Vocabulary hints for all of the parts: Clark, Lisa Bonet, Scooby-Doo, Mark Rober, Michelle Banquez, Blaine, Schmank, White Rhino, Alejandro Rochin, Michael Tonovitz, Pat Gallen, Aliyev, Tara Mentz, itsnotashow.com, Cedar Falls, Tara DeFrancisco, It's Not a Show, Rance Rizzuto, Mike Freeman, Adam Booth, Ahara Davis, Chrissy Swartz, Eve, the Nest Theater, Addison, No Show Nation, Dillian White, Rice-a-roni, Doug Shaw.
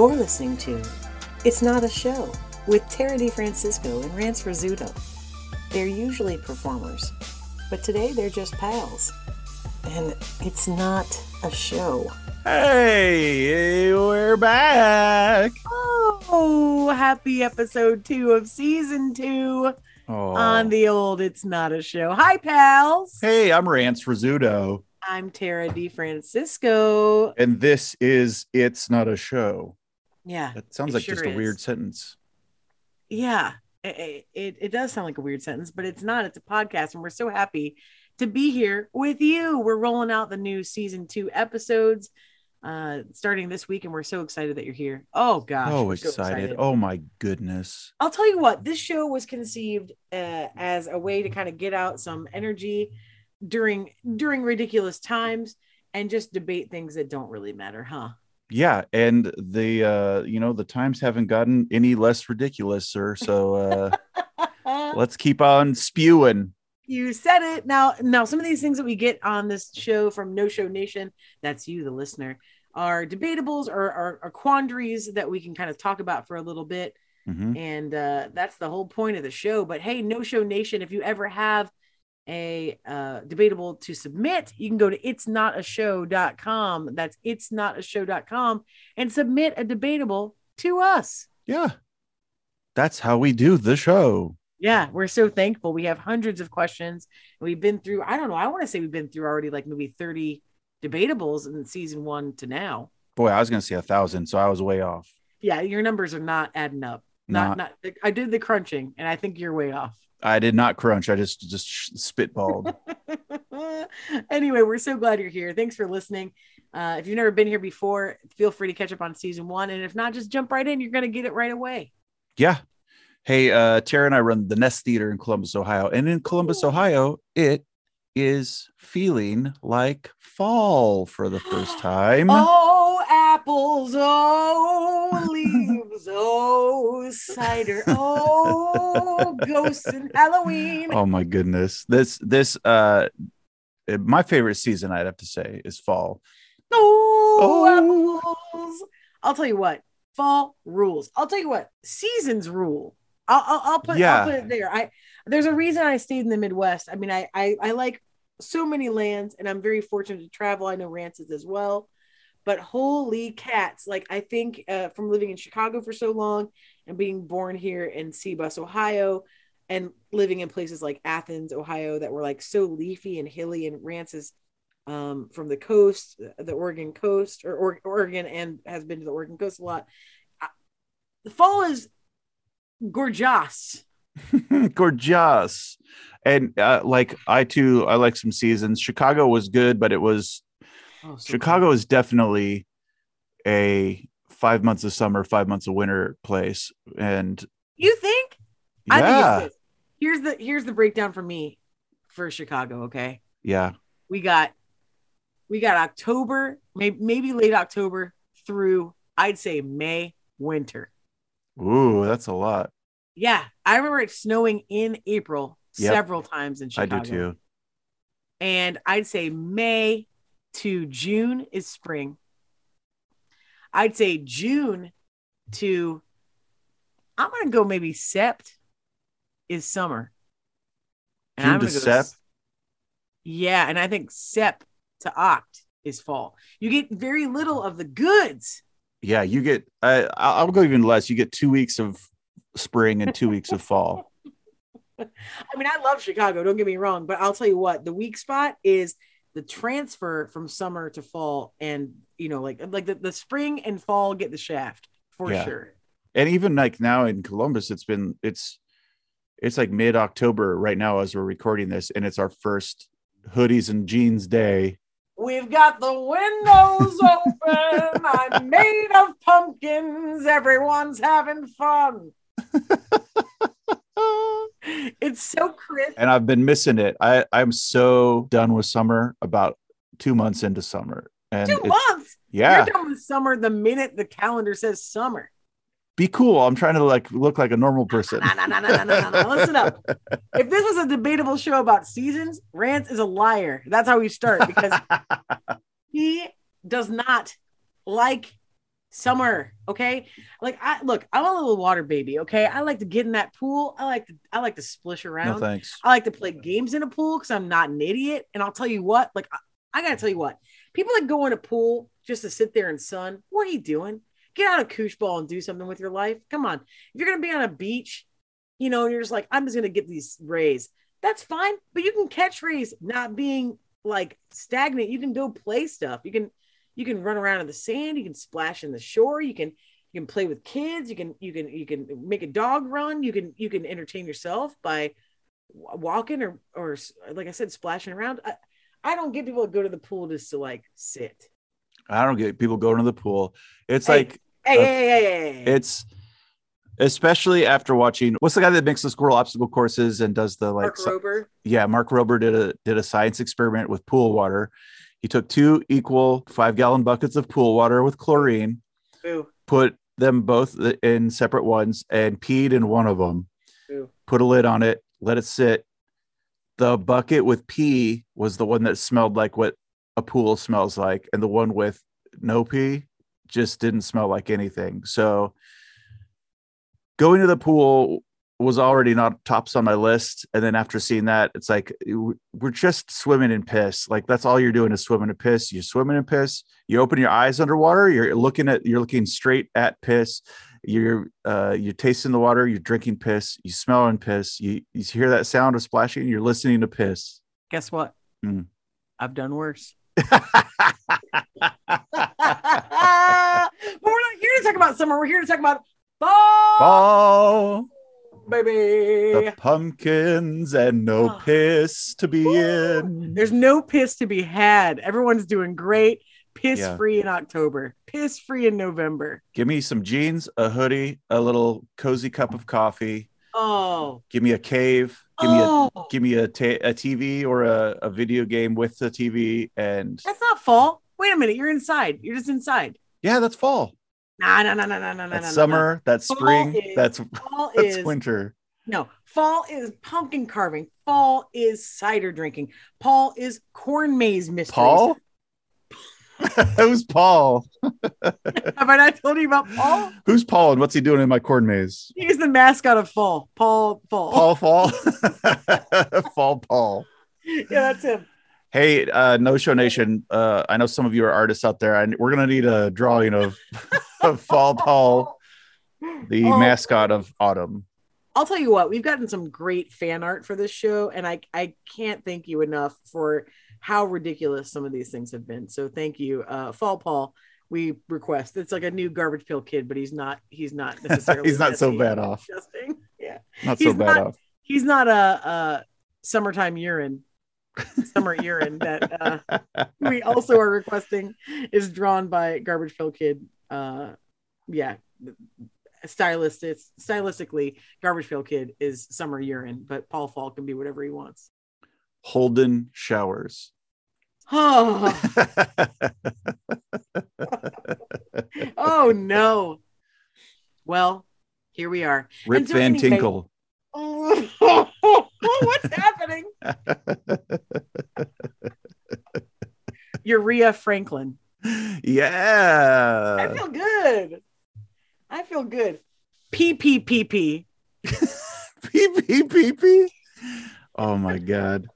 You're listening to It's Not a Show with Tara DeFrancisco and Rance Rizzuto. They're usually performers, but today they're just pals. And it's not a show. Hey, we're back. Oh, happy episode 2 of season 2 on the old It's Not a Show. Hi, pals. Hey, I'm Rance Rizzuto. I'm Tara DeFrancisco. And this is It's Not a Show. Yeah. That sounds like just a weird sentence. Yeah, it does sound like a weird sentence, but it's not. It's a podcast, and we're so happy to be here with you. We're rolling out the new season 2 episodes starting this week, and we're so excited that you're here. Oh gosh, oh, excited. Oh my goodness. I'll tell you what, this show was conceived as a way to kind of get out some energy during ridiculous times and just debate things that don't really matter, huh? Yeah, and the the times haven't gotten any less ridiculous, sir, so let's keep on spewing. You said it. Now, some of these things that we get on this show from No Show Nation, that's you, the listener, are debatables or are quandaries that we can kind of talk about for a little bit. Mm-hmm. And that's the whole point of the show. But hey, No Show Nation, if you ever have a debatable to submit, you can go to itsnotashow.com. That's itsnotashow.com and submit a debatable to us. Yeah, that's how we do the show. Yeah, we're so thankful. We have hundreds of questions. We've been through, I don't know, I want to say we've been through already like maybe 30 debatables in season 1 to now. Boy, I was going to say 1,000, so I was way off. Yeah, your numbers are not adding up. Not. I did the crunching, and I think you're way off. I did not crunch. I just spitballed. Anyway, we're so glad you're here. Thanks for listening. If you've never been here before, feel free to catch up on season 1. And if not, just jump right in. You're going to get it right away. Yeah. Hey, Tara and I run the Nest Theater in Columbus, Ohio. And in Columbus, Ohio, it is feeling like fall for the first time. Oh, apples. Oh, leaves. Oh, cider. Oh, ghosts and Halloween. Oh, my goodness. This my favorite season, I'd have to say, is fall. Oh, apples. I'll tell you what. Fall rules. I'll tell you what. Seasons rule. I'll put it there. There's a reason I stayed in the Midwest. I mean, I like so many lands, and I'm very fortunate to travel. I know Rance is as well, but holy cats! Like I think from living in Chicago for so long and being born here in Cebus, Ohio, and living in places like Athens, Ohio, that were like so leafy and hilly, and Rance is from the coast, the Oregon coast, or Oregon, and has been to the Oregon coast a lot. The fall is gorgeous. Gorgeous. And I like some seasons. Chicago was good, but it was Chicago is definitely a 5 months of summer, 5 months of winter place. And you think? Yeah. I think it's good. Here's the breakdown for me for Chicago. Okay. Yeah. We got October, maybe late October through, I'd say, May, winter. Ooh, that's a lot. Yeah. I remember it snowing in April several times in Chicago. I do too. And I'd say May to June is spring. I'd say June to, I'm going to go maybe Sept is summer. And June I'm going to go Sept? Yeah. And I think Sept to Oct is fall. You get very little of the goods. Yeah, you get, I'll go even less. You get 2 weeks of spring and 2 weeks of fall. I mean, I love Chicago, don't get me wrong, but I'll tell you what, the weak spot is the transfer from summer to fall. And, you know, like the spring and fall get the shaft for sure. And even like now in Columbus, it's like mid-October right now as we're recording this. And it's our first hoodies and jeans day. We've got the windows open. I'm made of pumpkins. Everyone's having fun. It's so crisp. And I've been missing it. I'm so done with summer about 2 months into summer. And 2 months? Yeah. You're done with summer the minute the calendar says summer. Be cool. I'm trying to look like a normal person. No. Listen up. If this was a debatable show about seasons, Rance is a liar. That's how we start, because he does not like summer. Okay. Like I'm a little water baby. Okay. I like to get in that pool. I like to splish around. No, thanks. I like to play games in a pool because I'm not an idiot. And I'll tell you what, like, I gotta tell you what, people that go in a pool just to sit there and sun, what are you doing? Get out of koosh ball and do something with your life. Come on. If you're going to be on a beach, you know, you're just like, I'm just going to get these rays. That's fine. But you can catch rays not being like stagnant. You can go play stuff. You can run around in the sand. You can splash in the shore. You can play with kids. You can make a dog run. You can entertain yourself by walking or like I said, splashing around. I don't get people to go to the pool just to like sit. I don't get people going to the pool. It's it's especially after watching, what's the guy that makes the squirrel obstacle courses and does the like, Mark Rober. Yeah. Mark Rober did a science experiment with pool water. He took 2 equal 5-gallon buckets of pool water with chlorine, Ew. Put them both in separate ones and peed in one of them, Ew. Put a lid on it, let it sit. The bucket with pee was the one that smelled like what a pool smells like, and the one with no pee just didn't smell like anything. So going to the pool was already not tops on my list, and then after seeing that, it's like, we're just swimming in piss. Like, that's all you're doing is swimming in piss. You're swimming in piss. You open your eyes underwater, you're looking straight at piss. You're tasting the water, you're drinking piss, you smell in piss, you hear that sound of splashing, you're listening to piss. Guess what? I've done worse. But we're not here to talk about summer. We're here to talk about fall, baby. The pumpkins and no piss to be in. There's no piss to be had. Everyone's doing great. Piss-free in October. Piss-free in November. Give me some jeans, a hoodie, a little cozy cup of coffee. Oh. Give me a cave. Give me a TV or a video game with the TV. And that's not fall. Wait a minute. You're inside. You're just inside. Yeah, that's fall. No. That's summer. That's spring. That's winter. No, fall is pumpkin carving. Fall is cider drinking. Fall is corn maze mysteries. Paul? Who's Paul? Have I not told you about Paul? Who's Paul and what's he doing in my corn maze? He's the mascot of fall. Paul. Paul. Yeah, that's him. Hey, No Show Nation. I know some of you are artists out there, and we're gonna need a drawing of Fall Paul, the mascot of autumn. I'll tell you what, we've gotten some great fan art for this show, and I can't thank you enough for how ridiculous some of these things have been. So thank you. Fall Paul, we request. It's like a new Garbage Pail Kid, but he's not necessarily he's not so bad off. Yeah. Not so bad off. He's not a summertime urine. Summer urine that we also are requesting is drawn by Garbage Pail Kid. Stylistically, Garbage Pail Kid is summer urine, but Paul Fall can be whatever he wants. Holden showers. Oh. Oh no. Well, here we are. Rip Van Tinkle. What's happening? Urea Franklin. Yeah. I feel good. PPPP. PPPP. Oh my God.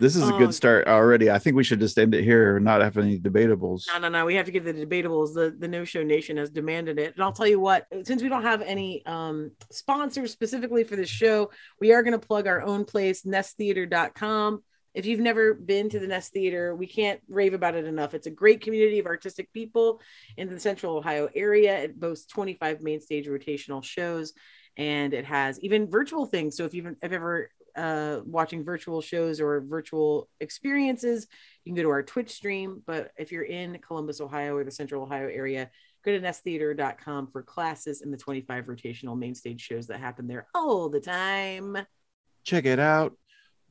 This is a good start already. I think we should just end it here and not have any debatables. No. We have to get the debatables. The No Show Nation has demanded it. And I'll tell you what, since we don't have any sponsors specifically for this show, we are going to plug our own place, nesttheater.com. If you've never been to the Nest Theater, we can't rave about it enough. It's a great community of artistic people in the central Ohio area. It boasts 25 main stage rotational shows, and it has even virtual things. So if you've ever watching virtual shows or virtual experiences, you can go to our Twitch stream. But if you're in Columbus, Ohio, or the central Ohio area, go to nesttheater.com for classes and the 25 rotational main stage shows that happen there all the time. Check it out,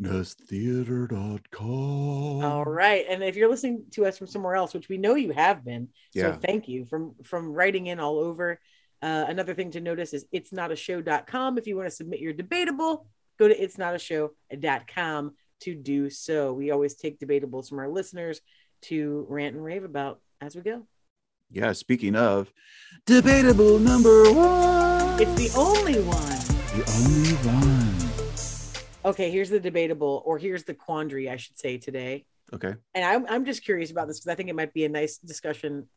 nesttheater.com. All right, and if you're listening to us from somewhere else, which we know you have been, so thank you from writing in all over. Another thing to notice is itsnotashow.com. If you want to submit your debatable, go to itsnotashow.com to do so. We always take debatables from our listeners to rant and rave about as we go. Yeah, speaking of, debatable number one. It's the only one. The only one. Okay, here's the debatable, or here's the quandary, I should say, today. Okay. And I'm just curious about this because I think it might be a nice discussion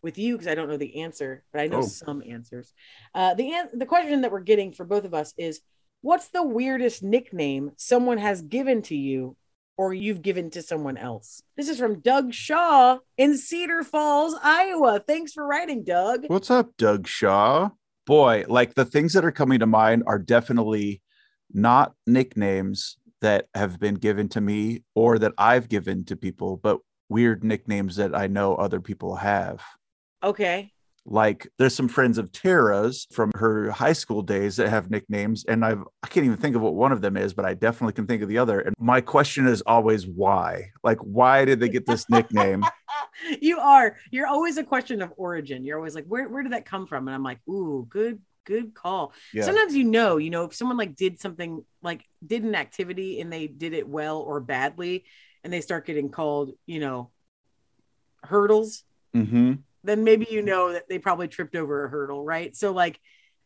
with you, because I don't know the answer, but I know some answers. The question that we're getting for both of us is, what's the weirdest nickname someone has given to you or you've given to someone else? This is from Doug Shaw in Cedar Falls, Iowa. Thanks for writing, Doug. What's up, Doug Shaw? Boy, like, the things that are coming to mind are definitely not nicknames that have been given to me or that I've given to people, but weird nicknames that I know other people have. Okay. Like, there's some friends of Tara's from her high school days that have nicknames, and I can't even think of what one of them is, but I definitely can think of the other. And my question is always why? Like, why did they get this nickname? You're always a question of origin. You're always like, where did that come from? And I'm like, ooh, good call. Yeah. Sometimes, if someone like did something, like did an activity and they did it well or badly, and they start getting called, hurdles. Mm-hmm. Then maybe that they probably tripped over a hurdle, right? So like,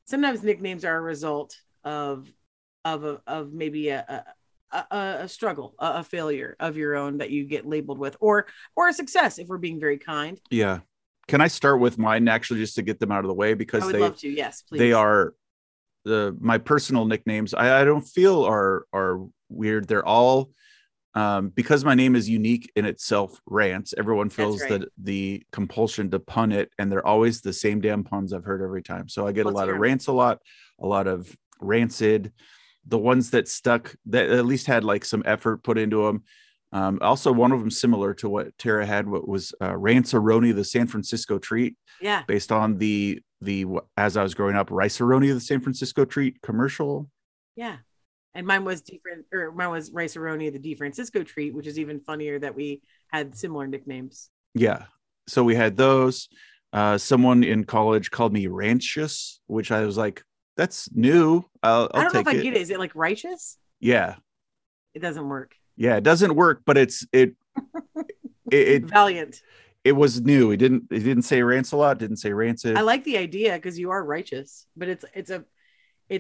sometimes nicknames are a result of maybe a struggle, a failure of your own that you get labeled with, or a success if we're being very kind. Yeah. Can I start with mine, actually, just to get them out of the way, because I would love to. Yes, please. They are my personal nicknames. I don't feel are weird. They're all. Because my name is unique in itself, Rance, everyone feels the compulsion to pun it, and they're always the same damn puns I've heard every time. So I get a lot of Rance a lot of Rancid. The ones that stuck, that at least had like some effort put into them. Also, one of them similar to what Tara had, what was Rance-a-roni, the San Francisco treat. Yeah. Based on the as I was growing up, Rice-a-roni, the San Francisco treat commercial. Yeah. And mine was Rice-a-roni, the DeFrancisco treat, which is even funnier that we had similar nicknames. Yeah. So we had those. Someone in college called me Rancious, which I was like, that's new. I don't know if I get it. Is it like righteous? Yeah. It doesn't work. Yeah, it doesn't work, but it's valiant. It was new. It didn't say Rancelot, didn't say rancid. I like the idea because you are righteous, but it's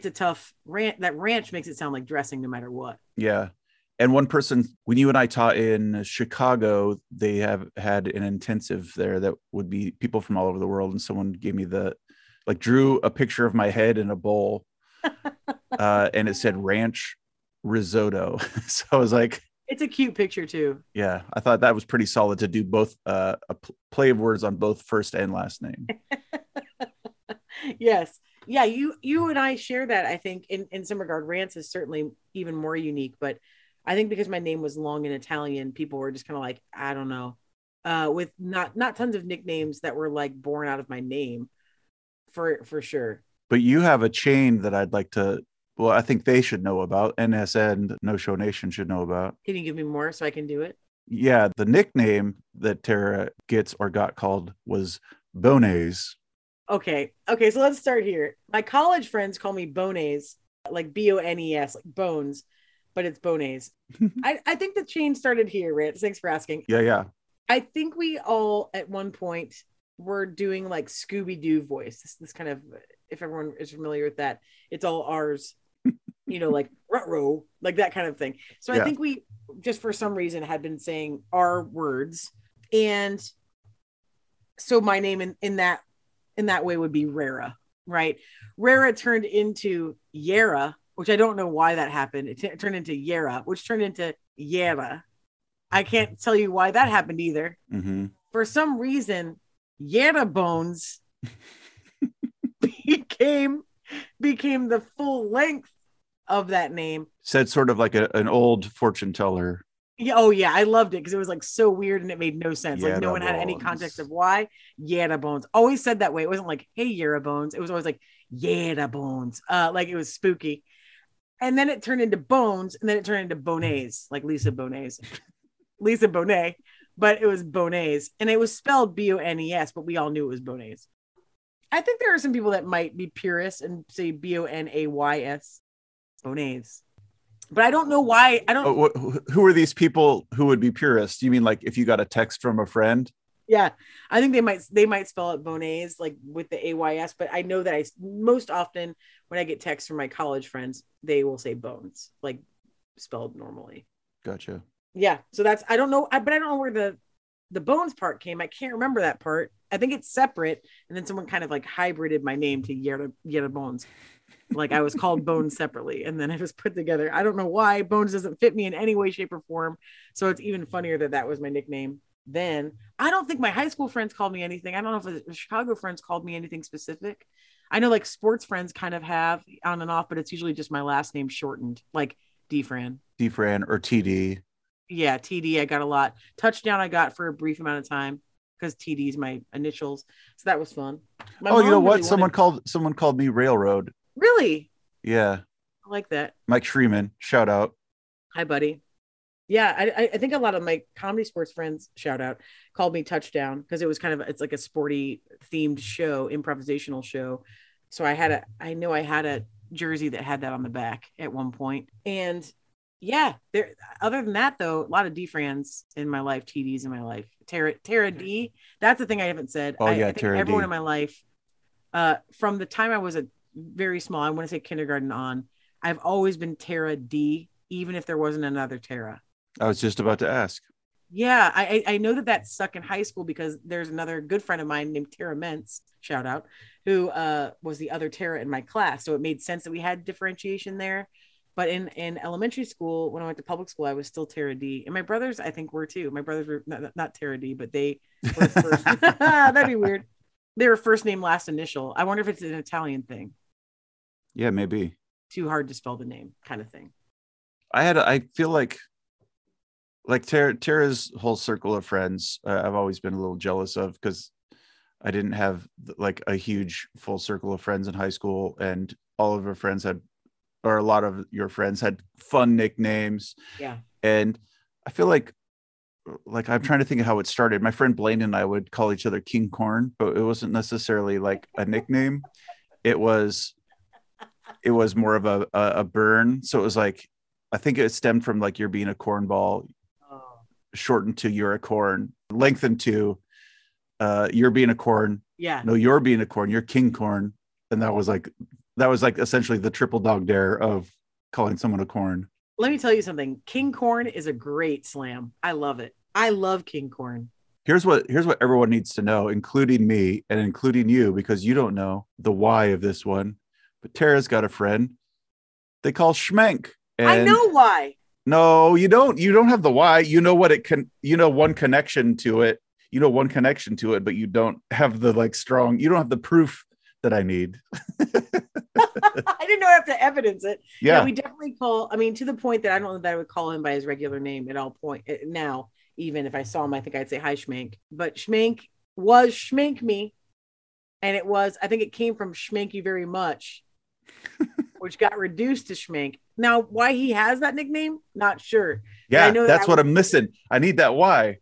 a tough ranch. That ranch makes it sound like dressing no matter what. Yeah. And one person, when you and I taught in Chicago, they have had an intensive there that would be people from all over the world. And someone gave me drew a picture of my head in a bowl and it said Ranch Risotto. So I was like, it's a cute picture too. Yeah. I thought that was pretty solid to do both a play of words on both first and last name. Yes. Yeah, you and I share that, I think, in some regard. Rance is certainly even more unique, but I think because my name was long in Italian, people were just kind of like, I don't know, with not tons of nicknames that were like born out of my name, for sure. But you have a chain that I'd like to, well, I think they should know about. NSN, No Show Nation, should know about. Can you give me more so I can do it? Yeah, the nickname that Tara gets or got called was Bones. Okay, so let's start here. My college friends call me Bones, like Bones, like bones, but it's Bones. I think the chain started here, Rance. Thanks for asking. Yeah. I think we all, at one point, were doing like Scooby-Doo voice. This kind of, if everyone is familiar with that, it's all ours, like ruh-roh, like that kind of thing. So yeah. I think we, just for some reason, had been saying our words. And so my name in that way would be Rara, right? Rara turned into Yara, which I don't know why that happened. It turned into Yara, which turned into Yara. I can't tell you why that happened either. Mm-hmm. For some reason, Yara Bones became the full length of that name. Said sort of like an old fortune teller. Oh yeah, I loved it because it was like so weird and it made no sense. Like no one had any context of why. Yara Bones always said that way. It wasn't like, hey, Yara Bones. It was always like, Yara Bones. Like it was spooky. And then it turned into Bones, and then it turned into Bonets, like Lisa Bonet. Lisa Bonet, but it was Bonets. And it was spelled Bones, but we all knew it was Bonets. I think there are some people that might be purists and say Bonays. Bonets. But I don't know why. Who are these people who would be purists? You mean like if you got a text from a friend? Yeah, I think they might spell it Bonets, like with the AYS, but I know that I most often when I get texts from my college friends, they will say Bones, like spelled normally. Gotcha. Yeah, so that's, I don't know, but I don't know where the Bones part came. I can't remember that part. I think it's separate, and then someone kind of like hybrided my name to Yera Bones. Like I was called Bones separately, and then I was put together. I don't know why. Bones doesn't fit me in any way, shape, or form. So it's even funnier that that was my nickname. Then I don't think my high school friends called me anything. I don't know if the Chicago friends called me anything specific. I know like sports friends kind of have on and off, but it's usually just my last name shortened, like DeFran or TD. Yeah, TD I got a lot. Touchdown I got for a brief amount of time because TD is my initials, so that was fun. Oh, you know what? Someone called me Railroad. Really? Yeah, I like that. Mike Freeman, shout out. Hi, buddy. Yeah, I think a lot of my comedy sports friends, shout out, called me Touchdown because it was kind of, it's like a sporty themed show, improvisational show. So I had a jersey that had that on the back at one point. And yeah, there. Other than that, though, a lot of DeFrans in my life, TDs in my life. Tara D, that's the thing I haven't said. Oh, yeah, I think Tara everyone D. in my life, from the time I was a very small, I want to say kindergarten on, I've always been Tara D, even if there wasn't another Tara. I was just about to ask. Yeah, I know that stuck in high school because there's another good friend of mine named Tara Mentz, shout out, who was the other Tara in my class. So it made sense that we had differentiation there. But in elementary school, when I went to public school, I was still Tara D. And my brothers, I think, were too. My brothers were not Tara D, but they were first. That'd be weird. They were first name, last initial. I wonder if it's an Italian thing. Yeah, maybe. Too hard to spell the name kind of thing. I feel like Tara's whole circle of friends, I've always been a little jealous of because I didn't have like a huge full circle of friends in high school, and all of her friends had, or a lot of your friends had fun nicknames. Yeah. And I feel like I'm trying to think of how it started. My friend Blaine and I would call each other King Corn, but it wasn't necessarily like a nickname. It was more of a burn. So it was like, I think it stemmed from like you're being a cornball. Shortened to you're a corn, lengthened to you're being a corn. Yeah, no, you're being a corn, you're King Corn. And that was like essentially the triple dog dare of calling someone a corn. Let me tell you something, King Corn is a great slam. I love it. I love King Corn. Here's what everyone needs to know, including me and including you, because you don't know the why of this one, but Tara's got a friend they call Schmank. And I know why. No, you don't. You don't have the why. You know what it can. You know one connection to it. You know one connection to it, but you don't have the like strong. You don't have the proof that I need. I didn't know I have to evidence it. Yeah, no, we definitely call. I mean, to the point that I don't know that I would call him by his regular name at all point now. Even if I saw him, I think I'd say hi, Schmank. But Schmank was Schmank me, and it was. I think it came from Schmank you very much. Which got reduced to Schmank. Now, why he has that nickname, not sure. Yeah, I know that's what I'm missing. I need that why.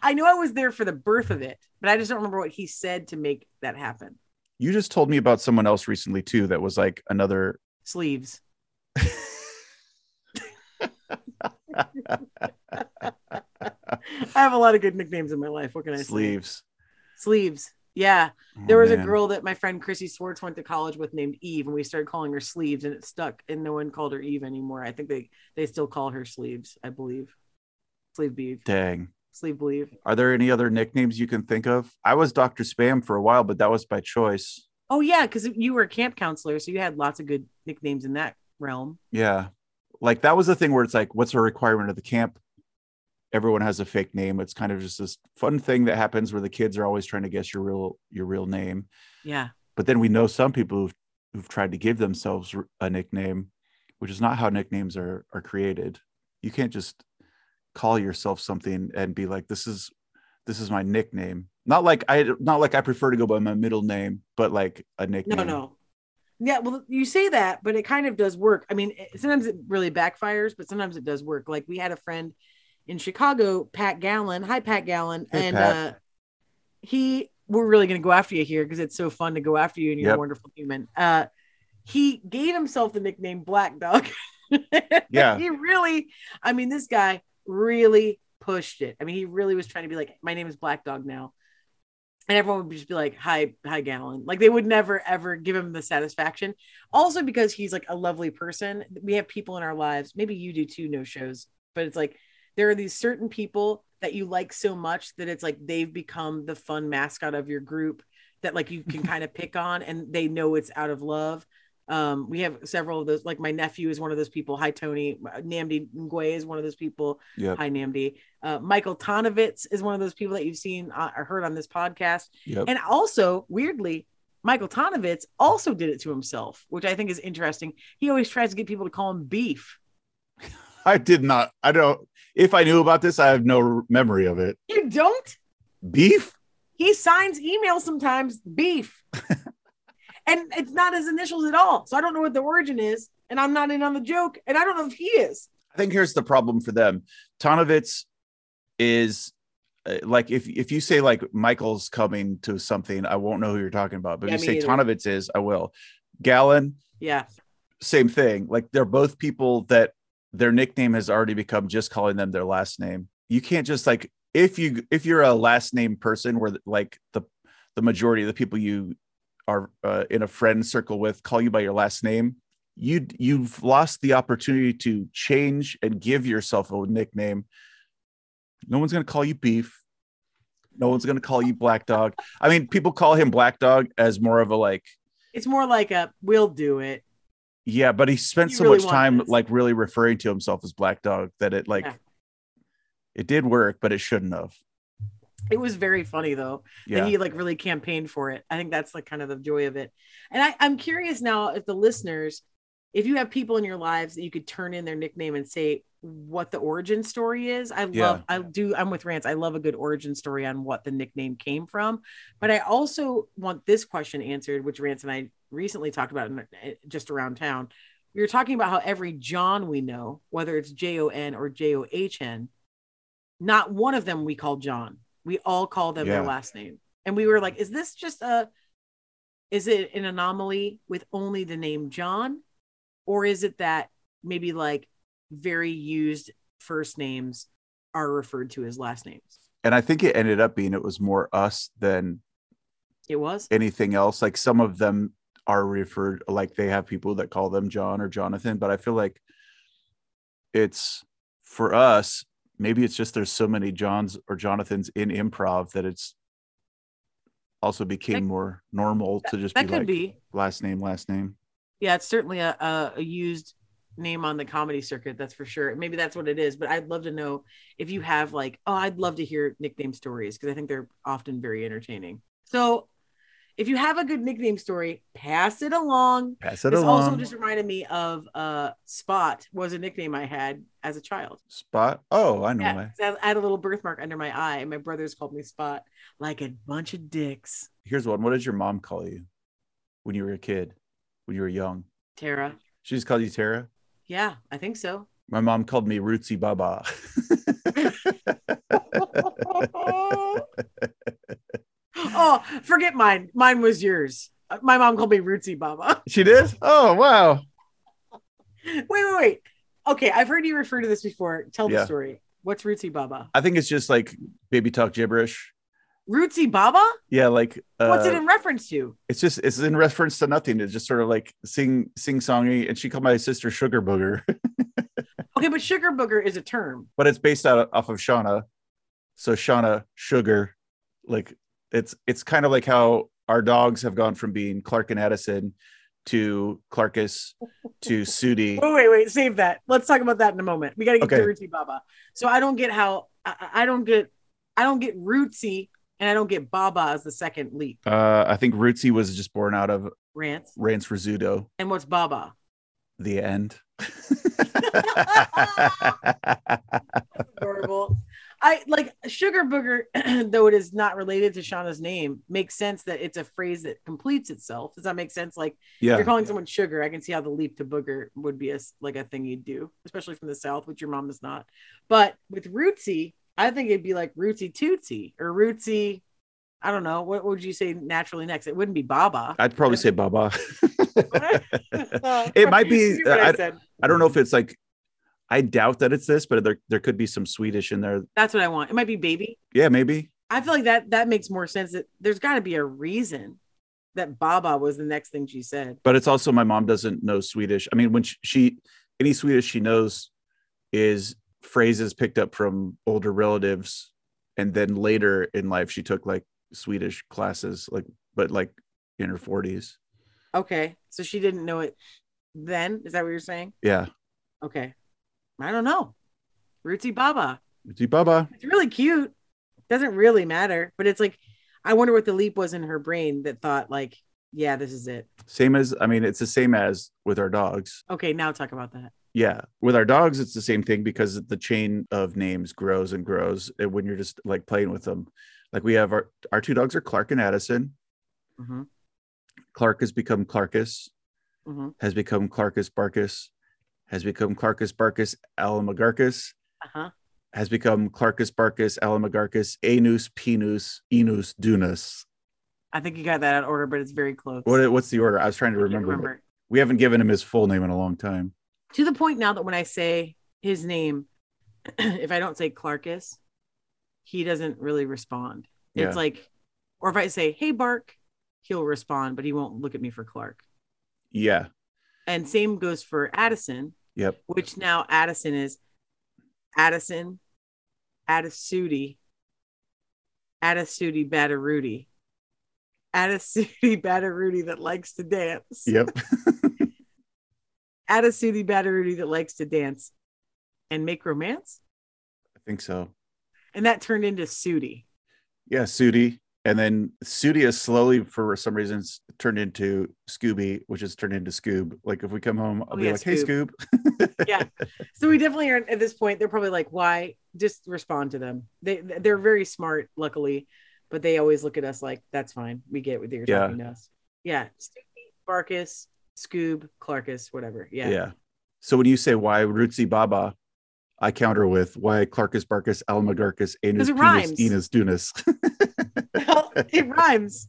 I know I was there for the birth of it, but I just don't remember what he said to make that happen. You just told me about someone else recently, too, that was like another... Sleeves. I have a lot of good nicknames in my life. What can I say? Sleeves. Yeah, there was a girl that my friend Chrissy Swartz went to college with named Eve, and we started calling her Sleeves, and it stuck, and no one called her Eve anymore. I think they still call her Sleeves, I believe. Sleeve Beeve. Dang. Sleeve Believe. Are there any other nicknames you can think of? I was Dr. Spam for a while, but that was by choice. Oh, yeah, because you were a camp counselor, so you had lots of good nicknames in that realm. Yeah, like that was the thing where it's like, what's a requirement of the camp? Everyone has a fake name. It's kind of just this fun thing that happens where the kids are always trying to guess your real name. Yeah. But then we know some people who've tried to give themselves a nickname, which is not how nicknames are created. You can't just call yourself something and be like, this is my nickname. Not like I prefer to go by my middle name, but like a nickname. No. Yeah, well, you say that, but it kind of does work. I mean, sometimes it really backfires, but sometimes it does work. Like we had a friend in Chicago, Pat Gallen. Hi, Pat Gallen. Hey, and Pat. We're really going to go after you here because it's so fun to go after you, and you're a wonderful human. He gave himself the nickname Black Dog. Yeah. This guy really pushed it. I mean, he really was trying to be like, my name is Black Dog now. And everyone would just be like, hi, Gallen. Like, they would never, ever give him the satisfaction. Also because he's like a lovely person. We have people in our lives. Maybe you do too, No Shows. But it's like, there are these certain people that you like so much that it's like, they've become the fun mascot of your group that like you can kind of pick on, and they know it's out of love. We have several of those. Like, my nephew is one of those people. Hi, Tony. Namdi Nguye is one of those people. Yep. Hi, Namdi. Michael Tonovitz is one of those people that you've seen or heard on this podcast. Yep. And also, weirdly, Michael Tonovitz also did it to himself, which I think is interesting. He always tries to get people to call him Beef. I did not. I don't. If I knew about this, I have no memory of it. You don't? Beef? He signs emails sometimes, Beef. And it's not his initials at all. So I don't know what the origin is. And I'm not in on the joke. And I don't know if he is. I think here's the problem for them. Tonovitz is like, if you say like Michael's coming to something, I won't know who you're talking about. But yeah, if you say either. Tonovitz is, I will. Gallen. Yeah. Same thing. Like, they're both people that their nickname has already become just calling them their last name. You can't just like, if you're a last name person where like the majority of the people you are in a friend circle with call you by your last name, you've lost the opportunity to change and give yourself a nickname. No one's going to call you Beef. No one's going to call you Black Dog. I mean, people call him Black Dog as more of a like, it's more like a we'll do it. Yeah, but he spent so much time like really referring to himself as Black Dog that it like, it did work, but it shouldn't have. It was very funny though, that he like really campaigned for it. I think that's like kind of the joy of it. And I'm curious now if the listeners, if you have people in your lives that you could turn in their nickname and say what the origin story is. I'm with Rance. I love a good origin story on what the nickname came from, but I also want this question answered, which Rance and I recently talked about just around town. We were talking about how every John we know, whether it's Jon or John, not one of them we call John. We all call them their last name. And we were like, is this just is it an anomaly with only the name John? Or is it that maybe like very used first names are referred to as last names? And I think it ended up being, it was more us than it was anything else. Like, some of them are referred, like they have people that call them John or Jonathan, but I feel like it's for us, maybe it's just there's so many Johns or Jonathans in improv that it's also became more normal to just be last name. Yeah, it's certainly a used name on the comedy circuit, that's for sure. Maybe that's what it is, but I'd love to know if you have like, I'd love to hear nickname stories because I think they're often very entertaining. So if you have a good nickname story, pass it along. This also just reminded me of Spot was a nickname I had as a child. Spot? Oh, I know. Yeah, I had a little birthmark under my eye, and my brothers called me Spot like a bunch of dicks. Here's one. What did your mom call you when you were a kid, when you were young? Tara. She just called you Tara? Yeah, I think so. My mom called me Rootsy Baba. Oh, forget mine. Mine was yours. My mom called me Rootsy Baba. She did? Oh, wow. Wait. Okay, I've heard you refer to this before. Tell the story. What's Rootsy Baba? I think it's just like baby talk gibberish. Rootsy Baba? Yeah, like... what's it in reference to? It's in reference to nothing. It's just sort of like sing-songy. And she called my sister Sugar Booger. Okay, but Sugar Booger is a term. But it's based off of Shauna. So Shauna, Sugar, like... It's kind of like how our dogs have gone from being Clark and Addison to Clarkus to Sudi. Oh, wait, save that. Let's talk about that in a moment. We got to get to Rootsy Baba. So I don't get how I don't get Rootsy, and I don't get Baba as the second leap. I think Rootsy was just born out of Rance Rizzuto. And what's Baba? The end. That's adorable. I like Sugar Booger, though it is not related to Shauna's name, makes sense that it's a phrase that completes itself. Does that make sense? Like, if you're calling someone Sugar, I can see how the leap to Booger would be a thing you'd do, especially from the South, which your mom is not. But with Rootsy, I think it'd be like Rootsy Tootsie or Rootsy. I don't know. What would you say naturally next? It wouldn't be Baba. I'd probably say Baba. It might be. I don't know if it's like, I doubt that it's this, but there could be some Swedish in there. That's what I want. It might be baby. Yeah, maybe. I feel like that makes more sense. That there's got to be a reason that Baba was the next thing she said. But it's also my mom doesn't know Swedish. I mean, when she any Swedish she knows is phrases picked up from older relatives, and then later in life she took like Swedish classes, but in her 40s. Okay, so she didn't know it then. Is that what you're saying? Yeah. Okay. I don't know. Rootsy Baba. Rootsy Baba. It's really cute. Doesn't really matter, but it's like, I wonder what the leap was in her brain that thought like, yeah, this is it. It's the same as with our dogs. Okay, now talk about that. Yeah. With our dogs, it's the same thing because the chain of names grows and grows. And when you're just like playing with them, like we have our two dogs are Clark and Addison. Mm-hmm. Clark has become Clarkus, mm-hmm. has become Clarkus Barkus, has become Clarkus Barkus Alamagarkus, uh-huh. has become Clarkus Barkus Alamagarkus Anus Pinus Enus Dunus. I think you got that out of order, but it's very close. What's the order? I was trying to remember. We haven't given him his full name in a long time. To the point now that when I say his name, if I don't say Clarkus, he doesn't really respond. Yeah. It's like, or if I say, hey, Bark, he'll respond, but he won't look at me for Clark. Yeah. And same goes for Addison. Yep. Which now Addison is Addison, Addisuti, Addisuti Batteruti, Addisuti Batteruti that likes to dance. Yep. Addisuti Batteruti that likes to dance and make romance. I think so. And that turned into Sudi. Yeah, Sudi. And then Sudi is slowly, for some reason, turned into Scooby, which is turned into Scoob. Like if we come home, I'll be like, Scoob. Hey, Scoob. Yeah. So we definitely aren't at this point. They're probably like, why? Just respond to them. They're very smart, luckily, but they always look at us like, that's fine. We get what you're talking to us. Yeah. Scooby, Barkus, Scoob, Clarkus, whatever. Yeah. Yeah. So when you say why Rootsy Baba, I counter with why Clarkus Barkus Alamagarkus Anus Penis Enos Dunas. Well, it rhymes.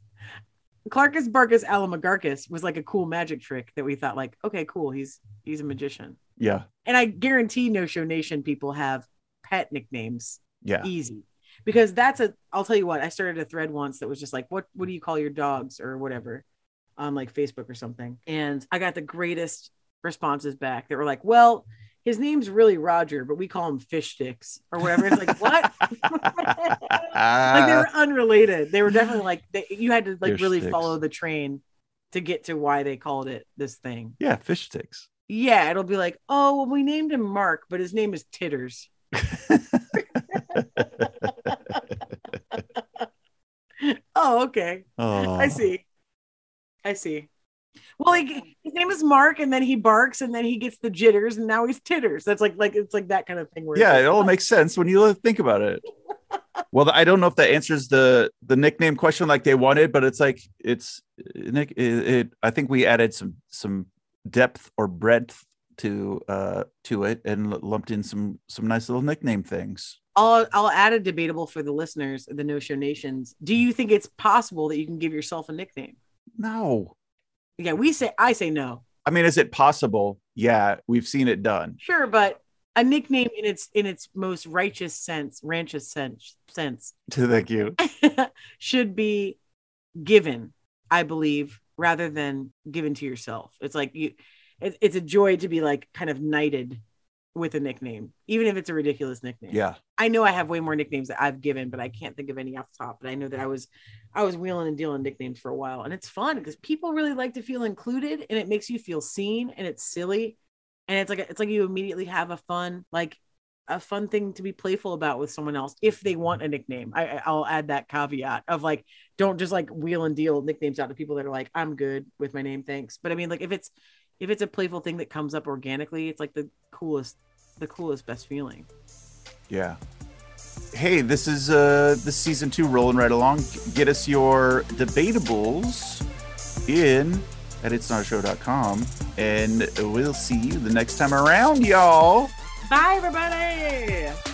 Clarkus Barkus Alamagarkus was like a cool magic trick that we thought like, okay, cool. He's a magician. Yeah. And I guarantee No Show Nation people have pet nicknames. Yeah. Easy. Because I'll tell you what, I started a thread once that was just like, what do you call your dogs or whatever on like Facebook or something. And I got the greatest responses back that were like, well, his name's really Roger, but we call him Fish Sticks or whatever. It's like, what? Like they were unrelated. They were definitely like, you had to like fish really sticks. Follow the train to get to why they called it this thing. Yeah, Fish Sticks. Yeah, it'll be like, oh, well, we named him Mark, but his name is Titters. Oh, okay. Aww. I see. Well, like his name is Mark, and then he barks, and then he gets the jitters, and now he's Titters. That's like it's like that kind of thing. Where it all makes sense when you think about it. Well, I don't know if that answers the nickname question like they wanted, but it's like I think we added some depth or breadth to it and lumped in some nice little nickname things. I'll add a debatable for the listeners, the No Show Nations. Do you think it's possible that you can give yourself a nickname? No. Yeah, I say no. I mean, is it possible? Yeah, we've seen it done. Sure, but a nickname in its most righteous sense, ranchous sense. Thank you. Should be given, I believe, rather than given to yourself. It's like it's a joy to be like kind of knighted with a nickname, even if it's a ridiculous nickname. Yeah. I know I have way more nicknames that I've given, but I can't think of any off the top. But I know that I was wheeling and dealing nicknames for a while. And it's fun because people really like to feel included and it makes you feel seen and it's silly. And it's like you immediately have a fun thing to be playful about with someone else if they want a nickname. I'll add that caveat of like, don't just like wheel and deal nicknames out to people that are like, I'm good with my name, thanks. But I mean, like if it's a playful thing that comes up organically, it's like the coolest, best feeling. Yeah. Hey, this is this season 2 rolling right along. Get us your debatables in at itsnotashow.com. And we'll see you the next time around, y'all. Bye, everybody.